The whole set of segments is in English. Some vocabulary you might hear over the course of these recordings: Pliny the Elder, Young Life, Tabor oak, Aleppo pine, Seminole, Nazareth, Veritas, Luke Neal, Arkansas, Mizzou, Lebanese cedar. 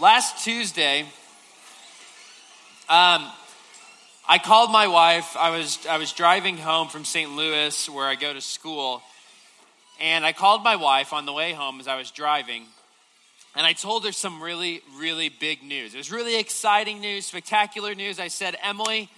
Last Tuesday, I called my wife. I was driving home from St. Louis, where I go to school, and I called my wife on the way home as I was driving, and I told her some really, really big news. It was really exciting news, spectacular news. I said, Emily,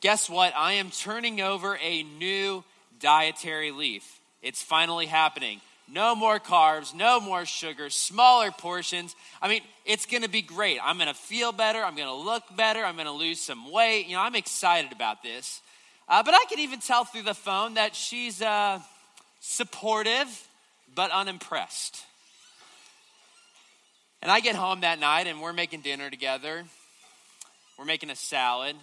guess what? I am turning over a new dietary leaf. It's finally happening. No more carbs, no more sugar, smaller portions. I mean, it's going to be great. I'm going to feel better. I'm going to look better. I'm going to lose some weight. You know, I'm excited about this. But I could even tell through the phone that she's supportive but unimpressed. And I get home that night and we're making dinner together. We're making a salad.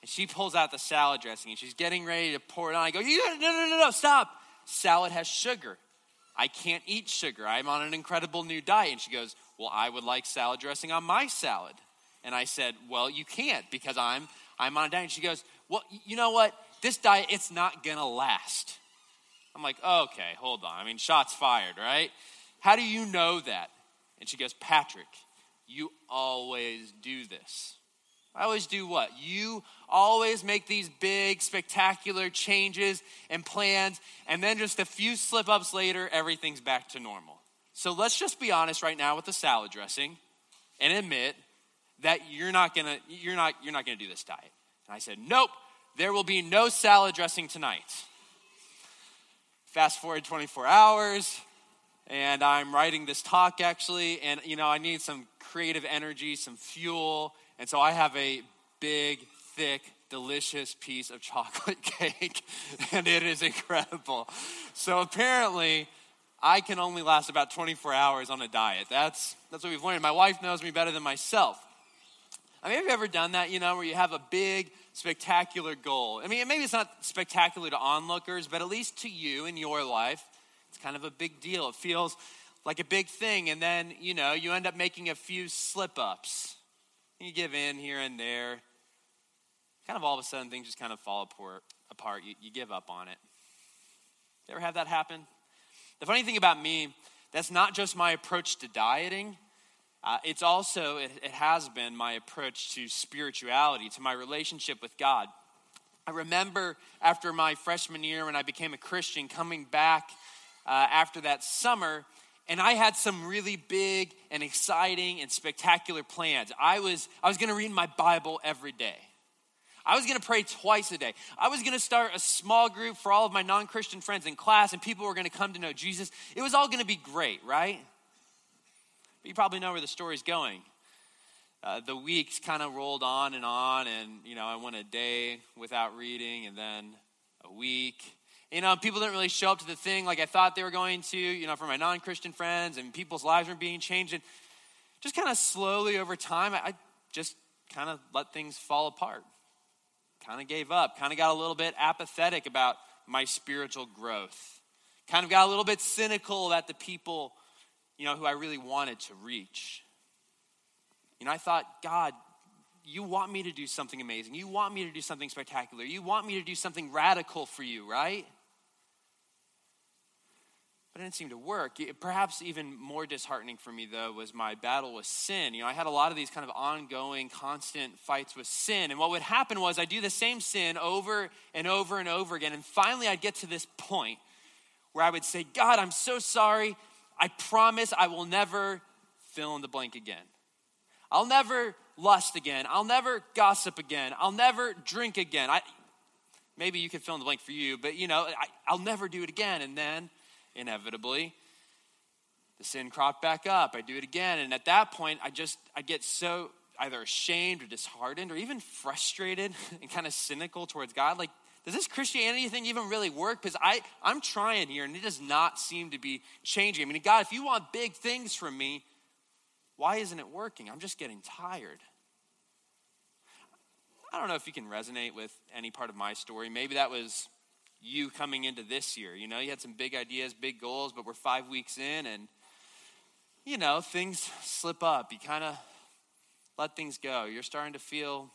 And she pulls out the salad dressing and she's getting ready to pour it on. I go, no, stop. Salad has sugar. I can't eat sugar. I'm on an incredible new diet. And she goes, well, I would like salad dressing on my salad. And I said, well, you can't because I'm on a diet. And she goes, well, you know what? This diet, it's not going to last. I'm like, okay, hold on. I mean, shots fired, right? How do you know that? And she goes, Patrick, you always do this. I always do what? You always make these big, spectacular changes and plans, and then just a few slip-ups later, everything's back to normal. So let's just be honest right now with the salad dressing and admit that you're not gonna do this diet. And I said, nope, there will be no salad dressing tonight. Fast forward 24 hours, and I'm writing this talk actually, and you know, I need some creative energy, some fuel. And so I have a big, thick, delicious piece of chocolate cake, and it is incredible. So apparently, I can only last about 24 hours on a diet. That's what we've learned. My wife knows me better than myself. I mean, have you ever done that, you know, where you have a big, spectacular goal? I mean, maybe it's not spectacular to onlookers, but at least to you in your life, it's kind of a big deal. It feels like a big thing, and then, you know, you end up making a few slip-ups. You give in here and there. Kind of all of a sudden, things just kind of fall apart. You give up on it. You ever have that happen? The funny thing about me, that's not just my approach to dieting. It's also, it has been my approach to spirituality, to my relationship with God. I remember after my freshman year when I became a Christian, coming back after that summer, and I had some really big and exciting and spectacular plans. I was gonna read my Bible every day. I was gonna pray twice a day. I was gonna start a small group for all of my non-Christian friends in class, and people were gonna come to know Jesus. It was all gonna be great, right? But you probably know where the story's going. The weeks kind of rolled on, and you know, I went a day without reading, and then a week. You know, people didn't really show up to the thing like I thought they were going to, you know, for my non-Christian friends, and people's lives were being changed. And just kind of slowly over time, I just kind of let things fall apart. Kind of gave up. Kind of got a little bit apathetic about my spiritual growth. Kind of got a little bit cynical at the people, you know, who I really wanted to reach. You know, I thought, God, you want me to do something amazing. You want me to do something spectacular. You want me to do something radical for you, right? But it didn't seem to work. Perhaps even more disheartening for me, though, was my battle with sin. You know, I had a lot of these kind of ongoing, constant fights with sin. And what would happen was I'd do the same sin over and over and over again. And finally, I'd get to this point where I would say, God, I'm so sorry. I promise I will never fill in the blank again. I'll never lust again. I'll never gossip again. I'll never drink again. Maybe you can fill in the blank for you, but you know, I'll never do it again. And then inevitably, the sin cropped back up. I do it again. And at that point, I get so either ashamed or disheartened or even frustrated and kind of cynical towards God. Like, does this Christianity thing even really work? Because I'm trying here and it does not seem to be changing. I mean, God, if you want big things from me, why isn't it working? I'm just getting tired. I don't know if you can resonate with any part of my story. Maybe that was you coming into this year. You know, you had some big ideas, big goals, but we're 5 weeks in and, you know, things slip up. You kind of let things go. You're starting to feel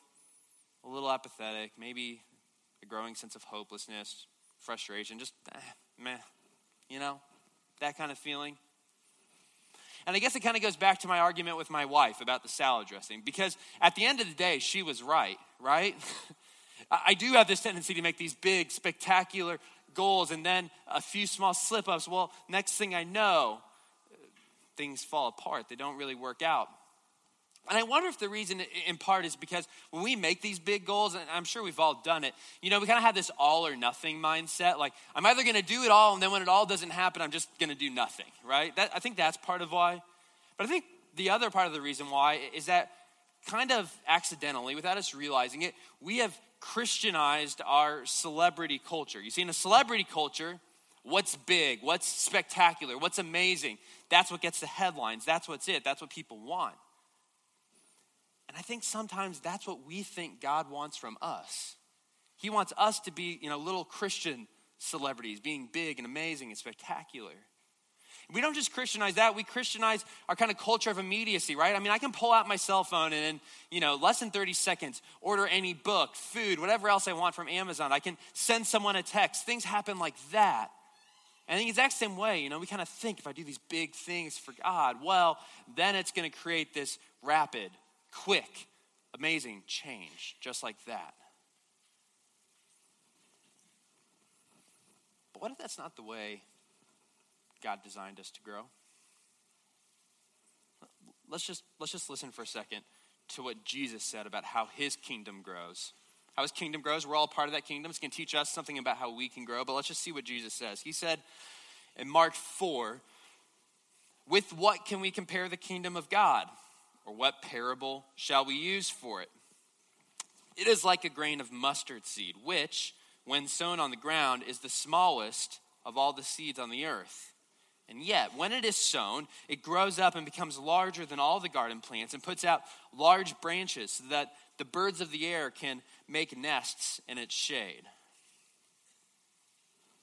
a little apathetic, maybe a growing sense of hopelessness, frustration, just meh, you know, that kind of feeling. And I guess it kind of goes back to my argument with my wife about the salad dressing, because at the end of the day, she was right? I do have this tendency to make these big, spectacular goals and then a few small slip-ups. Well, next thing I know, things fall apart. They don't really work out. And I wonder if the reason in part is because when we make these big goals, and I'm sure we've all done it, you know, we kind of have this all or nothing mindset. Like, I'm either going to do it all, and then when it all doesn't happen, I'm just going to do nothing, right? I think that's part of why. But I think the other part of the reason why is that kind of accidentally, without us realizing it, we have Christianized our celebrity culture. You see, in a celebrity culture, what's big, what's spectacular, what's amazing, that's what gets the headlines. That's what's it. That's what people want. And I think sometimes that's what we think God wants from us. He wants us to be, you know, little Christian celebrities, being big and amazing and spectacular. We don't just Christianize that, we Christianize our kind of culture of immediacy, right? I mean, I can pull out my cell phone and in, you know, less than 30 seconds, order any book, food, whatever else I want from Amazon. I can send someone a text. Things happen like that. And the exact same way, you know, we kind of think if I do these big things for God, well, then it's going to create this rapid, quick, amazing change, just like that. But what if that's not the way God designed us to grow? Let's just listen for a second to what Jesus said about how his kingdom grows. How his kingdom grows, we're all part of that kingdom. It's gonna teach us something about how we can grow, but let's just see what Jesus says. He said in Mark 4, "With what can we compare the kingdom of God? Or what parable shall we use for it? It is like a grain of mustard seed, which, when sown on the ground, is the smallest of all the seeds on the earth. And yet, when it is sown, it grows up and becomes larger than all the garden plants and puts out large branches so that the birds of the air can make nests in its shade."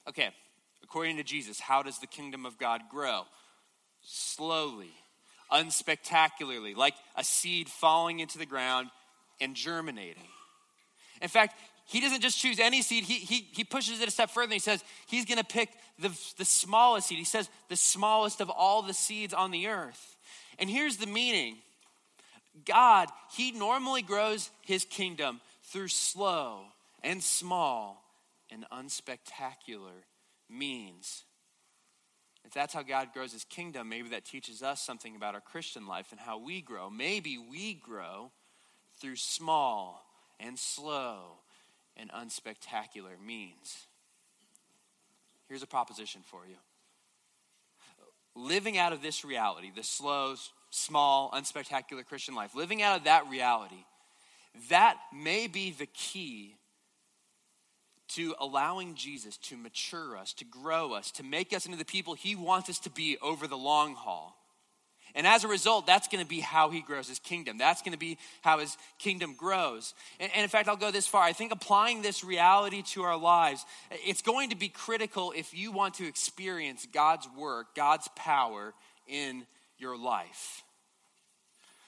Okay, according to Jesus, how does the kingdom of God grow? Slowly, unspectacularly, like a seed falling into the ground and germinating. In fact, he doesn't just choose any seed. He pushes it a step further and he says, he's gonna pick the smallest seed. He says, the smallest of all the seeds on the earth. And here's the meaning. God, he normally grows his kingdom through slow and small and unspectacular means. If that's how God grows his kingdom, maybe that teaches us something about our Christian life and how we grow. Maybe we grow through small and slow and unspectacular means. Here's a proposition for you. Living out of this reality, the slow, small, unspectacular Christian life, living out of that reality, that may be the key to allowing Jesus to mature us, to grow us, to make us into the people he wants us to be over the long haul. And as a result, that's gonna be how he grows his kingdom. That's gonna be how his kingdom grows. And in fact, I'll go this far. I think applying this reality to our lives, it's going to be critical if you want to experience God's work, God's power in your life.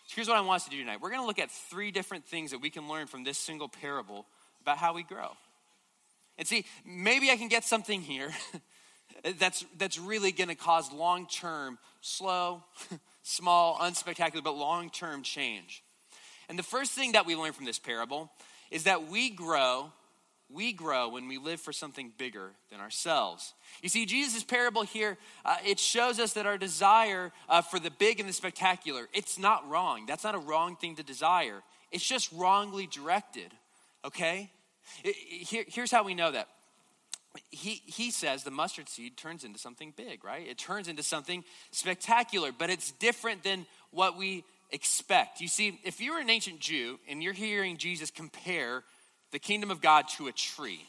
So here's what I want us to do tonight. We're gonna look at three different things that we can learn from this single parable about how we grow. And see, maybe I can get something here that's really gonna cause long-term, slow, small, unspectacular, but long-term change. And the first thing that we learn from this parable is that we grow when we live for something bigger than ourselves. You see, Jesus' parable here, it shows us that our desire for the big and the spectacular, it's not wrong. That's not a wrong thing to desire. It's just wrongly directed, okay? Here's how we know that. He says the mustard seed turns into something big, right? It turns into something spectacular, but it's different than what we expect. You see, if you're an ancient Jew and you're hearing Jesus compare the kingdom of God to a tree,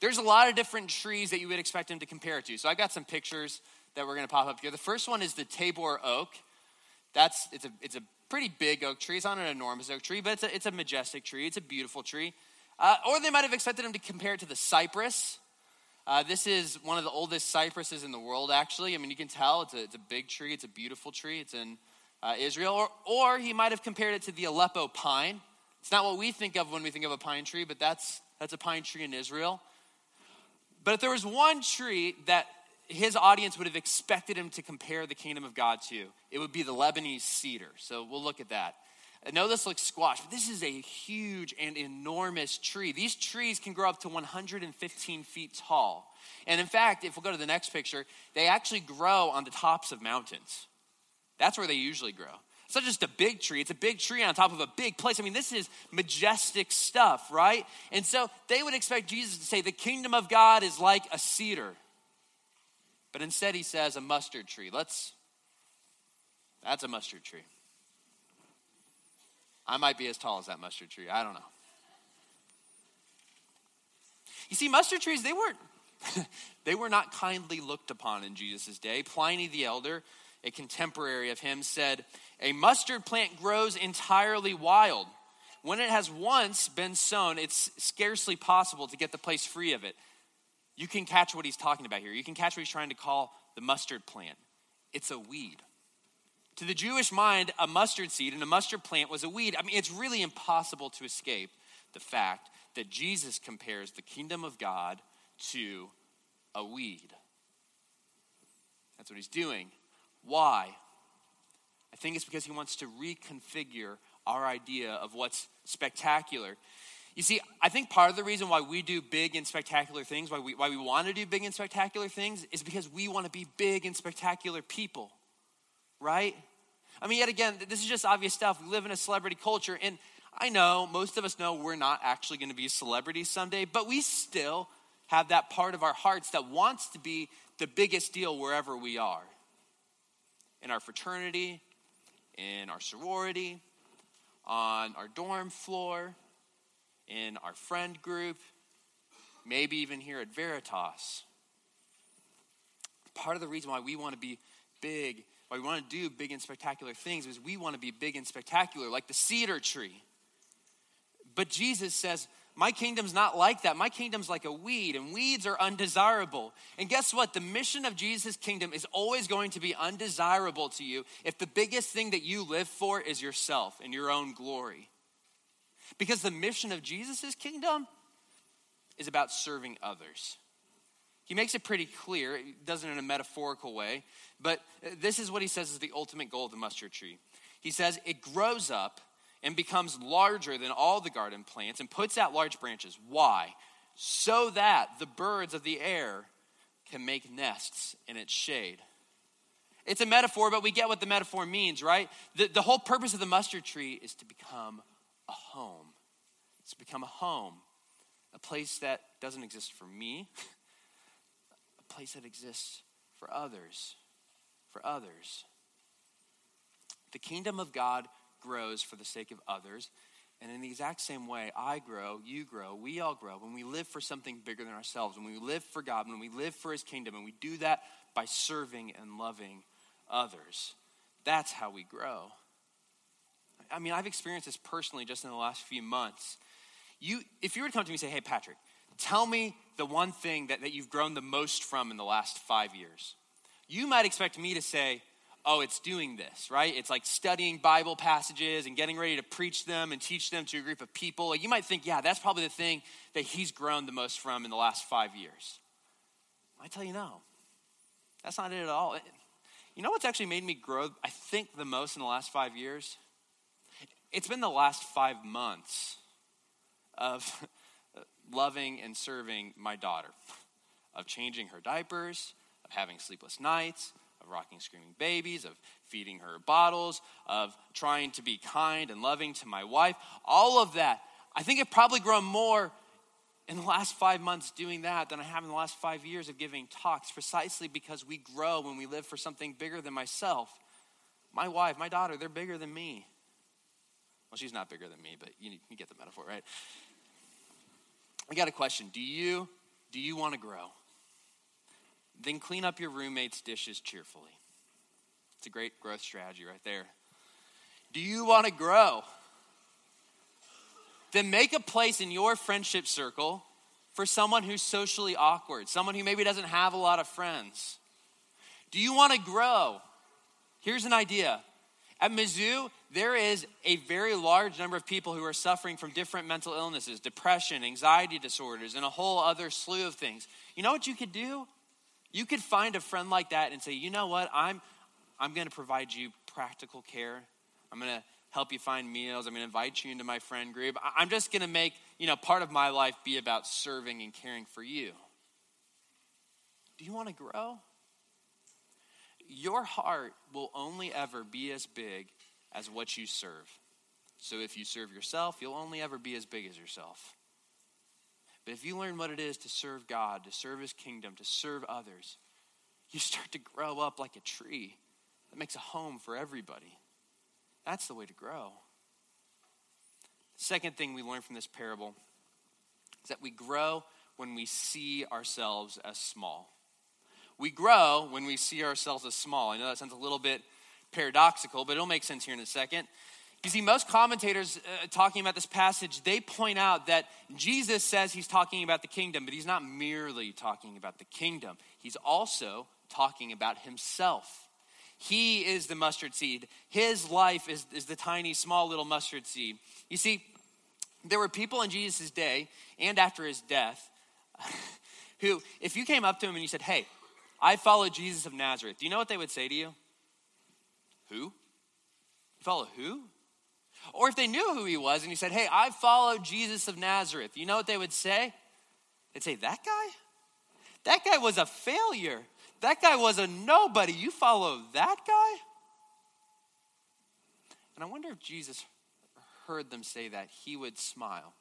there's a lot of different trees that you would expect him to compare it to. So I got some pictures that we're gonna pop up here. The first one is the Tabor oak. It's a pretty big oak tree. It's not an enormous oak tree, but it's a majestic tree. It's a beautiful tree. Or they might have expected him to compare it to the cypress. This is one of the oldest cypresses in the world, actually. I mean, you can tell it's a big tree. It's a beautiful tree. It's in Israel. Or he might have compared it to the Aleppo pine. It's not what we think of when we think of a pine tree, but that's a pine tree in Israel. But if there was one tree that his audience would have expected him to compare the kingdom of God to. It would be the Lebanese cedar. So we'll look at that. I know this looks squash, but this is a huge and enormous tree. These trees can grow up to 115 feet tall. And in fact, if we'll go to the next picture, they actually grow on the tops of mountains. That's where they usually grow. It's not just a big tree. It's a big tree on top of a big place. I mean, this is majestic stuff, right? And so they would expect Jesus to say, the kingdom of God is like a cedar. But instead he says a mustard tree. That's a mustard tree. I might be as tall as that mustard tree. I don't know. You see, mustard trees, they were not kindly looked upon in Jesus' day. Pliny the Elder, a contemporary of him, said, a mustard plant grows entirely wild. When it has once been sown, it's scarcely possible to get the place free of it. You can catch what he's talking about here. You can catch what he's trying to call the mustard plant. It's a weed. To the Jewish mind, a mustard seed and a mustard plant was a weed. I mean, it's really impossible to escape the fact that Jesus compares the kingdom of God to a weed. That's what he's doing. Why? I think it's because he wants to reconfigure our idea of what's spectacular. You see, I think part of the reason why we do big and spectacular things, why we want to do big and spectacular things, is because we want to be big and spectacular people, right? I mean, yet again, this is just obvious stuff. We live in a celebrity culture, and I know most of us know we're not actually going to be celebrities someday, but we still have that part of our hearts that wants to be the biggest deal wherever we are. In our fraternity, in our sorority, on our dorm floor, in our friend group, maybe even here at Veritas. Part of the reason why we want to be big, why we want to do big and spectacular things, is we want to be big and spectacular, like the cedar tree. But Jesus says, my kingdom's not like that. My kingdom's like a weed, and weeds are undesirable. And guess what? The mission of Jesus' kingdom is always going to be undesirable to you if the biggest thing that you live for is yourself and your own glory. Because the mission of Jesus' kingdom is about serving others. He makes it pretty clear. He does it in a metaphorical way. But this is what he says is the ultimate goal of the mustard tree. He says it grows up and becomes larger than all the garden plants and puts out large branches. Why? So that the birds of the air can make nests in its shade. It's a metaphor, but we get what the metaphor means, right? The whole purpose of the mustard tree is to become a home. It's become a home, a place that doesn't exist for me, a place that exists for others, The kingdom of God grows for the sake of others, and in the exact same way, I grow, you grow, we all grow, when we live for something bigger than ourselves, when we live for God, when we live for his kingdom, and we do that by serving and loving others. That's how we grow. I mean, I've experienced this personally just in the last few months. If you were to come to me and say, hey, Patrick, tell me the one thing that you've grown the most from in the last 5 years. You might expect me to say, oh, it's doing this, right? It's like studying Bible passages and getting ready to preach them and teach them to a group of people. Like, you might think, yeah, that's probably the thing that he's grown the most from in the last 5 years. I tell you, no, that's not it at all. You know what's actually made me grow, I think, the most in the last 5 years? It's been the last 5 months of loving and serving my daughter, of changing her diapers, of having sleepless nights, of rocking screaming babies, of feeding her bottles, of trying to be kind and loving to my wife, all of that. I think I've probably grown more in the last 5 months doing that than I have in the last 5 years of giving talks, precisely because we grow when we live for something bigger than myself. My wife, my daughter, they're bigger than me. Well, she's not bigger than me, but you get the metaphor, right? I got a question. Do you want to grow? Then clean up your roommate's dishes cheerfully. It's a great growth strategy right there. Do you want to grow? Then make a place in your friendship circle for someone who's socially awkward, someone who maybe doesn't have a lot of friends. Do you want to grow? Here's an idea. At Mizzou, there is a very large number of people who are suffering from different mental illnesses, depression, anxiety disorders, and a whole other slew of things. You know what you could do? You could find a friend like that and say, you know what, I'm gonna provide you practical care. I'm gonna help you find meals. I'm gonna invite you into my friend group. I'm just gonna make, part of my life be about serving and caring for you. Do you wanna grow? Your heart will only ever be as big as what you serve. So if you serve yourself, you'll only ever be as big as yourself. But if you learn what it is to serve God, to serve his kingdom, to serve others, you start to grow up like a tree that makes a home for everybody. That's the way to grow. The second thing we learn from this parable is that we grow when we see ourselves as small. We grow when we see ourselves as small. I know that sounds a little bit paradoxical, but it'll make sense here in a second. You see, most commentators talking about this passage, they point out that Jesus says he's talking about the kingdom, but he's not merely talking about the kingdom. He's also talking about himself. He is the mustard seed. His life is the tiny, small little mustard seed. You see, there were people in Jesus' day and after his death who, if you came up to him and you said, hey, I follow Jesus of Nazareth, do you know what they would say to you? Who? You follow who? Or if they knew who he was and he said, hey, I follow Jesus of Nazareth, you know what they would say? They'd say, that guy? That guy was a failure. That guy was a nobody. You follow that guy? And I wonder if Jesus heard them say that, he would smile.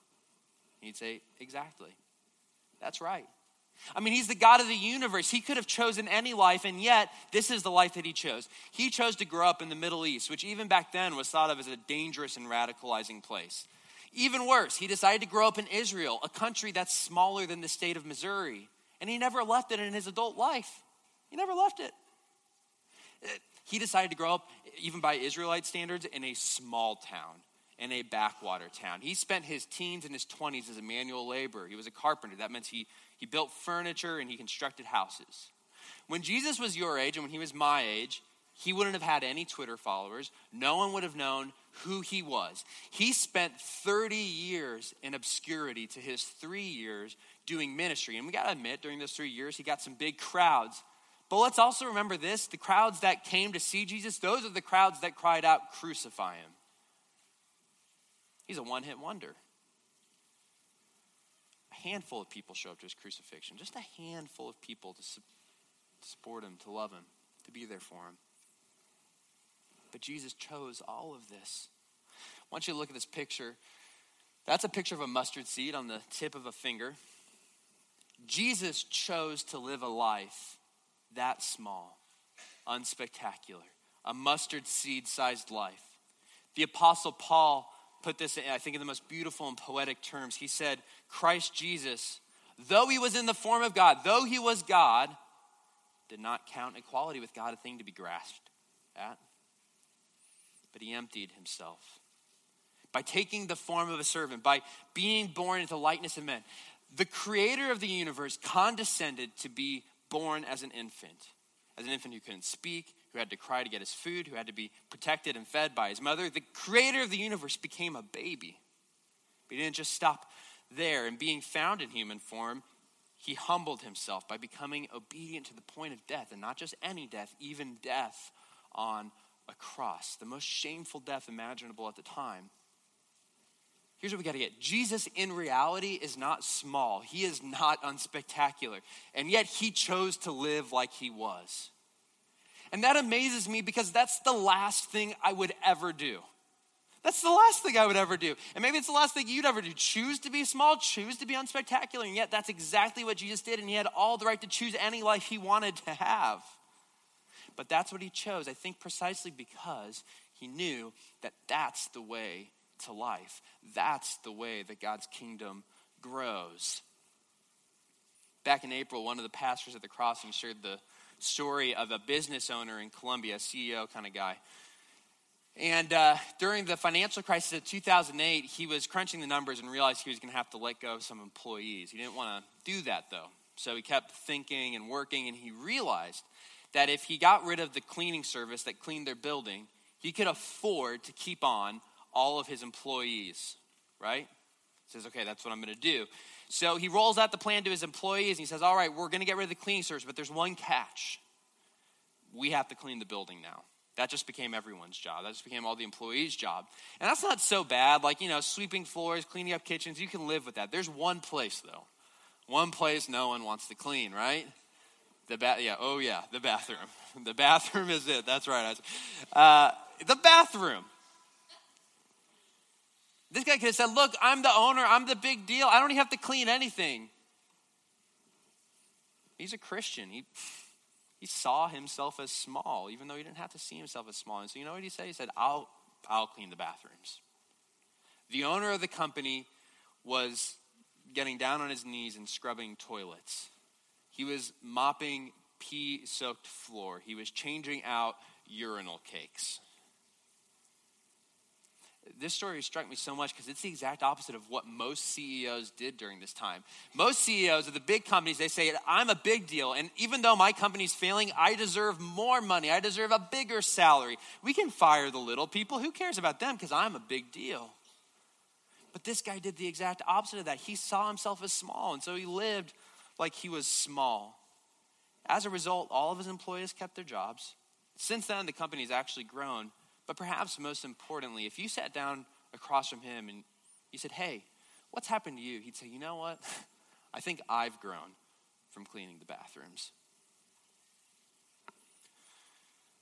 He'd say, exactly. That's right. I mean, he's the God of the universe. He could have chosen any life, and yet this is the life that he chose. He chose to grow up in the Middle East, which even back then was thought of as a dangerous and radicalizing place. Even worse, he decided to grow up in Israel, a country that's smaller than the state of Missouri, and he never left it in his adult life. He never left it. He decided to grow up, even by Israelite standards, in a small town, in a backwater town. He spent his teens and his 20s as a manual laborer. He was a carpenter. That meant he built furniture and he constructed houses. When Jesus was your age and when he was my age, he wouldn't have had any Twitter followers. No one would have known who he was. He spent 30 years in obscurity to his 3 years doing ministry. And we gotta admit, during those 3 years, he got some big crowds. But let's also remember this, the crowds that came to see Jesus, those are the crowds that cried out, crucify him. He's a one-hit wonder. A handful of people show up to his crucifixion. Just a handful of people to support him, to love him, to be there for him. But Jesus chose all of this. I want you to look at this picture. That's a picture of a mustard seed on the tip of a finger. Jesus chose to live a life that small, unspectacular, a mustard seed-sized life. The Apostle Paul put this, I think, in the most beautiful and poetic terms. He said, Christ Jesus, though he was in the form of God, though he was God, did not count equality with God a thing to be grasped at. But he emptied himself. By taking the form of a servant, by being born into likeness of men, the creator of the universe condescended to be born as an infant who couldn't speak, who had to cry to get his food, who had to be protected and fed by his mother. The creator of the universe became a baby. But he didn't just stop there. And being found in human form, he humbled himself by becoming obedient to the point of death, and not just any death, even death on a cross, the most shameful death imaginable at the time. Here's what we gotta get. Jesus in reality is not small. He is not unspectacular. And yet he chose to live like he was. And that amazes me because that's the last thing I would ever do. That's the last thing I would ever do. And maybe it's the last thing you'd ever do. Choose to be small, choose to be unspectacular. And yet that's exactly what Jesus did. And he had all the right to choose any life he wanted to have. But that's what he chose. I think precisely because he knew that that's the way to life. That's the way that God's kingdom grows. Back in April, one of the pastors at the Crossing shared the story of a business owner in Colombia, CEO kind of guy. And during the financial crisis of 2008, he was crunching the numbers and realized he was going to have to let go of some employees. He didn't want to do that though. So he kept thinking and working, and he realized that if he got rid of the cleaning service that cleaned their building, he could afford to keep on all of his employees, right? He says, okay, that's what I'm gonna do. So he rolls out the plan to his employees and he says, all right, we're going to get rid of the cleaning service, but there's one catch. We have to clean the building now. That just became everyone's job. That just became all the employees' job. And that's not so bad. Like, you know, sweeping floors, cleaning up kitchens, you can live with that. There's one place, though. One place no one wants to clean, right? The bathroom. The bathroom is it. That's right. The bathroom. This guy could have said, look, I'm the owner. I'm the big deal. I don't even have to clean anything. He's a Christian. He saw himself as small, even though he didn't have to see himself as small. And so you know what he said? He said, I'll clean the bathrooms. The owner of the company was getting down on his knees and scrubbing toilets. He was mopping pee-soaked floor. He was changing out urinal cakes. This story struck me so much because it's the exact opposite of what most CEOs did during this time. Most CEOs of the big companies, they say, I'm a big deal. And even though my company's failing, I deserve more money. I deserve a bigger salary. We can fire the little people. Who cares about them? Because I'm a big deal. But this guy did the exact opposite of that. He saw himself as small. And so he lived like he was small. As a result, all of his employees kept their jobs. Since then, the company's actually grown. But perhaps most importantly, if you sat down across from him and you said, hey, what's happened to you? He'd say, you know what? I think I've grown from cleaning the bathrooms.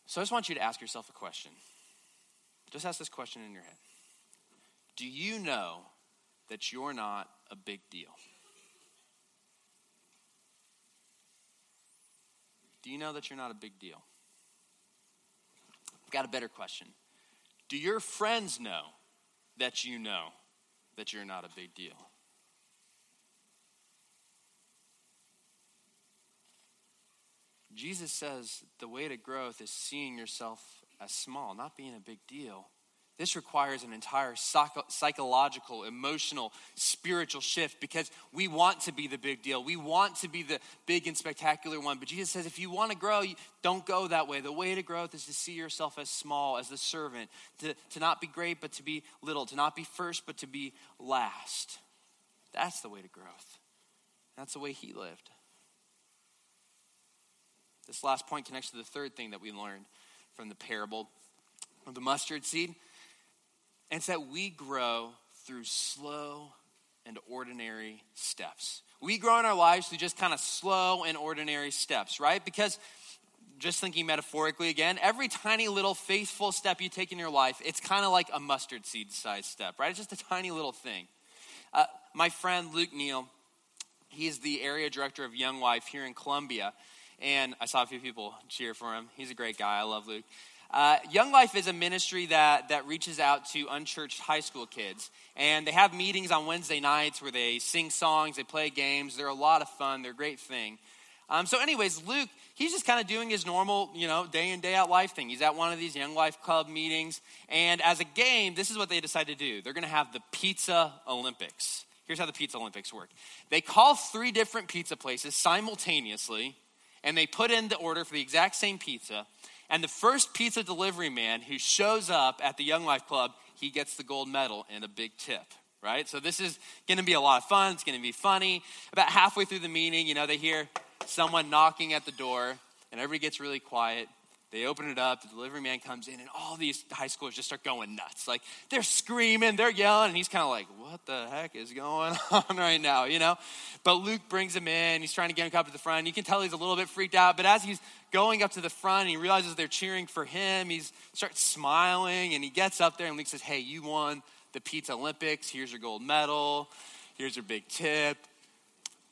So I just want you to ask yourself a question. Just ask this question in your head. Do you know that you're not a big deal? Do you know that you're not a big deal? Got a better question. Do your friends know that you're not a big deal? Jesus says the way to growth is seeing yourself as small, not being a big deal. This requires an entire psychological, emotional, spiritual shift because we want to be the big deal. We want to be the big and spectacular one. But Jesus says, if you want to grow, don't go that way. The way to growth is to see yourself as small, as the servant, to not be great, but to be little, to not be first, but to be last. That's the way to growth. That's the way he lived. This last point connects to the third thing that we learned from the parable of the mustard seed. And it's that we grow through slow and ordinary steps. We grow in our lives through just kind of slow and ordinary steps, right? Because just thinking metaphorically again, every tiny little faithful step you take in your life, it's kind of like a mustard seed sized step, right? It's just a tiny little thing. My friend Luke Neal, he's the area director of Young Life here in Columbia. And I saw a few people cheer for him. He's a great guy. I love Luke. Young Life is a ministry that reaches out to unchurched high school kids. And they have meetings on Wednesday nights where they sing songs, they play games. They're a lot of fun. They're a great thing. So anyways, Luke, he's just kind of doing his normal, day in, day out life thing. He's at one of these Young Life Club meetings. And as a game, this is what they decide to do. They're going to have the Pizza Olympics. Here's how the Pizza Olympics work. They call three different pizza places simultaneously, and they put in the order for the exact same pizza. And the first pizza delivery man who shows up at the Young Life Club, he gets the gold medal and a big tip, right? So this is going to be a lot of fun. It's going to be funny. About halfway through the meeting, they hear someone knocking at the door, and everybody gets really quiet. They open it up. The delivery man comes in, and all these high schoolers just start going nuts. Like, they're screaming, they're yelling, and he's kind of like, what the heck is going on right now, But Luke brings him in. He's trying to get him up to the front. You can tell he's a little bit freaked out, but as he's going up to the front, and he realizes they're cheering for him. He starts smiling, and he gets up there, and Luke says, hey, you won the Pizza Olympics. Here's your gold medal. Here's your big tip.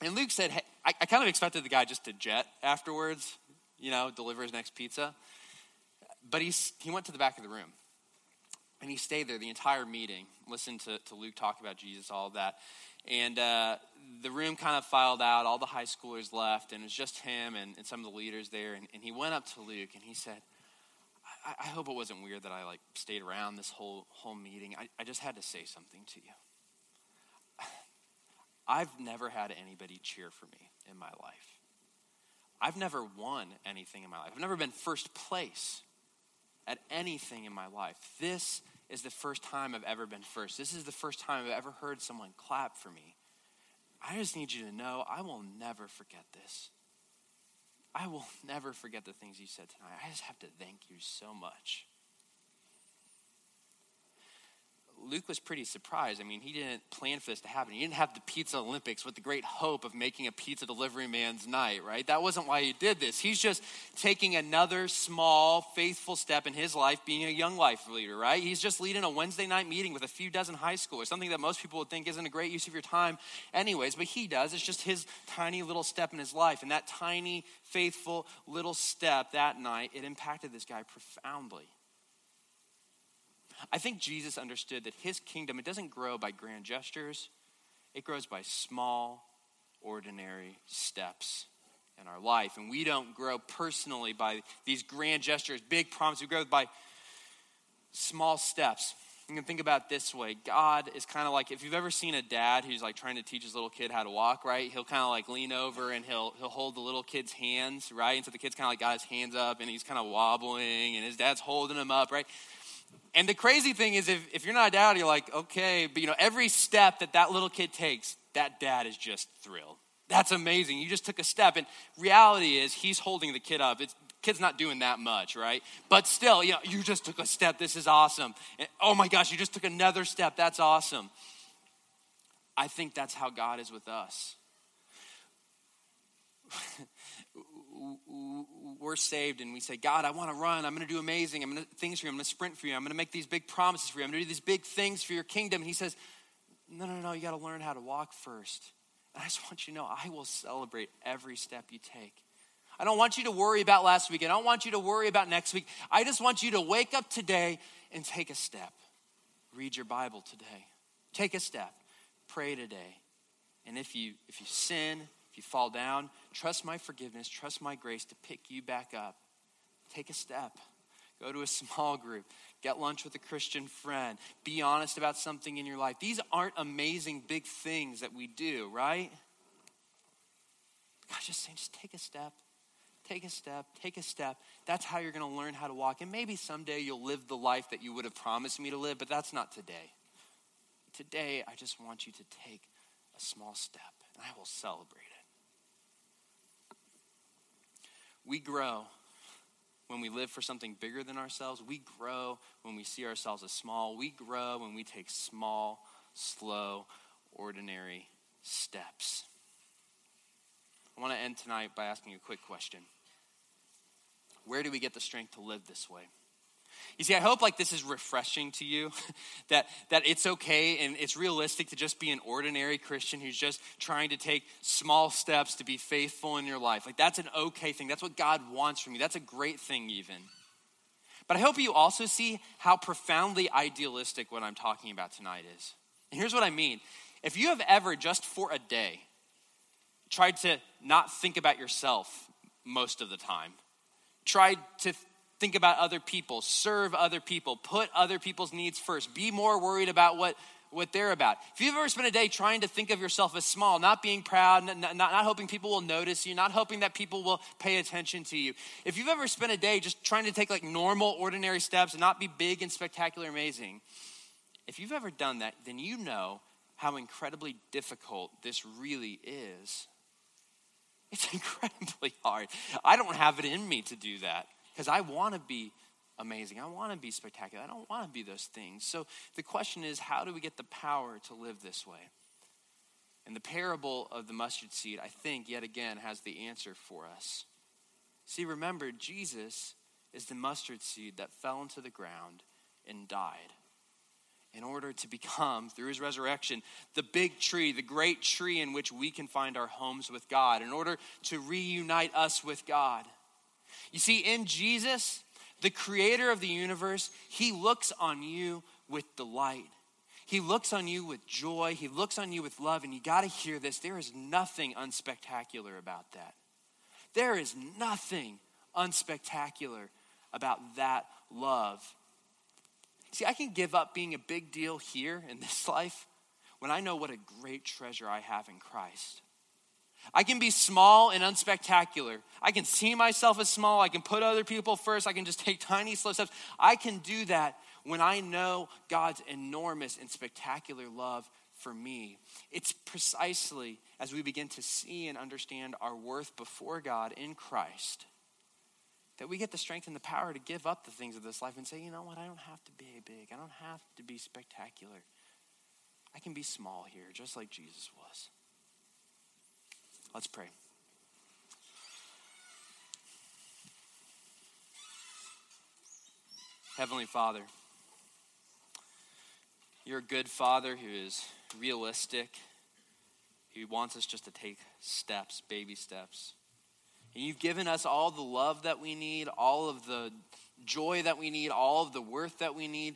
And Luke said, hey, I kind of expected the guy just to jet afterwards, deliver his next pizza. But he went to the back of the room, and he stayed there the entire meeting, listened to Luke talk about Jesus, all of that. And the room kind of filed out, all the high schoolers left, and it was just him and some of the leaders there. And he went up to Luke, and he said, I hope it wasn't weird that I stayed around this whole meeting. I just had to say something to you. I've never had anybody cheer for me in my life. I've never won anything in my life. I've never been first place at anything in my life. This is the first time I've ever been first. This is the first time I've ever heard someone clap for me. I just need you to know I will never forget this. I will never forget the things you said tonight. I just have to thank you so much. Luke was pretty surprised. I mean, he didn't plan for this to happen. He didn't have the Pizza Olympics with the great hope of making a pizza delivery man's night, right? That wasn't why he did this. He's just taking another small, faithful step in his life, being a Young Life leader, right? He's just leading a Wednesday night meeting with a few dozen high schoolers, something that most people would think isn't a great use of your time anyways, but he does. It's just his tiny little step in his life. And that tiny, faithful little step that night, it impacted this guy profoundly. I think Jesus understood that his kingdom, it doesn't grow by grand gestures. It grows by small, ordinary steps in our life. And we don't grow personally by these grand gestures, big promises. We grow by small steps. You can think about it this way. God is kind of like, if you've ever seen a dad who's like trying to teach his little kid how to walk, right? He'll kind of like lean over and he'll hold the little kid's hands, right? And so the kid's kind of like got his hands up and he's kind of wobbling and his dad's holding him up, right? And the crazy thing is, if you're not a dad, you're like, okay, but you know, every step that little kid takes, that dad is just thrilled. That's amazing. You just took a step. And reality is, he's holding the kid up. Kid's not doing that much, right? But still, you know, you just took a step. This is awesome. And, oh my gosh, you just took another step. That's awesome. I think that's how God is with us. We're saved and we say, God, I want to run. I'm going to do amazing things for you. I'm going to sprint for you. I'm going to make these big promises for you. I'm going to do these big things for your kingdom. And he says, no, you got to learn how to walk first. And I just want you to know, I will celebrate every step you take. I don't want you to worry about last week. I don't want you to worry about next week. I just want you to wake up today and take a step. Read your Bible today. Take a step. Pray today. And if you sin, if you fall down, trust my forgiveness, trust my grace to pick you back up. Take a step. Go to a small group. Get lunch with a Christian friend. Be honest about something in your life. These aren't amazing big things that we do, right? God's just saying, just take a step. Take a step. Take a step. That's how you're going to learn how to walk. And maybe someday you'll live the life that you would have promised me to live, but that's not today. Today, I just want you to take a small step, and I will celebrate it. We grow when we live for something bigger than ourselves. We grow when we see ourselves as small. We grow when we take small, slow, ordinary steps. I want to end tonight by asking you a quick question. Where do we get the strength to live this way? You see, I hope like this is refreshing to you, that it's okay and it's realistic to just be an ordinary Christian who's just trying to take small steps to be faithful in your life. Like that's an okay thing. That's what God wants from you. That's a great thing even. But I hope you also see how profoundly idealistic what I'm talking about tonight is. And here's what I mean. If you have ever just for a day tried to not think about yourself most of the time, tried to think about other people, serve other people, put other people's needs first, be more worried about what they're about. If you've ever spent a day trying to think of yourself as small, not being proud, not hoping people will notice you, not hoping that people will pay attention to you. If you've ever spent a day just trying to take like normal, ordinary steps and not be big and spectacular, amazing. If you've ever done that, then you know how incredibly difficult this really is. It's incredibly hard. I don't have it in me to do that. Because I want to be amazing. I want to be spectacular. I don't want to be those things. So the question is, how do we get the power to live this way? And the parable of the mustard seed, I think, yet again, has the answer for us. See, remember, Jesus is the mustard seed that fell into the ground and died in order to become, through his resurrection, the big tree, the great tree in which we can find our homes with God, in order to reunite us with God. You see, in Jesus, the creator of the universe, he looks on you with delight. He looks on you with joy. He looks on you with love. And you got to hear this. There is nothing unspectacular about that. There is nothing unspectacular about that love. See, I can give up being a big deal here in this life when I know what a great treasure I have in Christ. I can be small and unspectacular. I can see myself as small. I can put other people first. I can just take tiny, slow steps. I can do that when I know God's enormous and spectacular love for me. It's precisely as we begin to see and understand our worth before God in Christ that we get the strength and the power to give up the things of this life and say, you know what, I don't have to be big. I don't have to be spectacular. I can be small here, just like Jesus was. Let's pray. Heavenly Father, you're a good father who is realistic. He wants us just to take steps, baby steps. And you've given us all the love that we need, all of the joy that we need, all of the worth that we need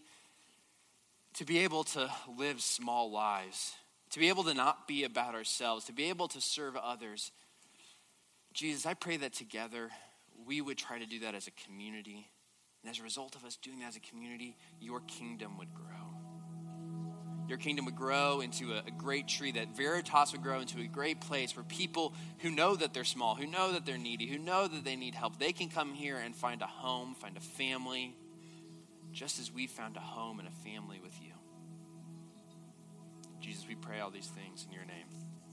to be able to live small lives, to be able to not be about ourselves, to be able to serve others. Jesus, I pray that together we would try to do that as a community. And as a result of us doing that as a community, your kingdom would grow. Your kingdom would grow into a great tree, that Veritas would grow into a great place where people who know that they're small, who know that they're needy, who know that they need help, they can come here and find a home, find a family, just as we found a home and a family with you. Jesus, we pray all these things in your name.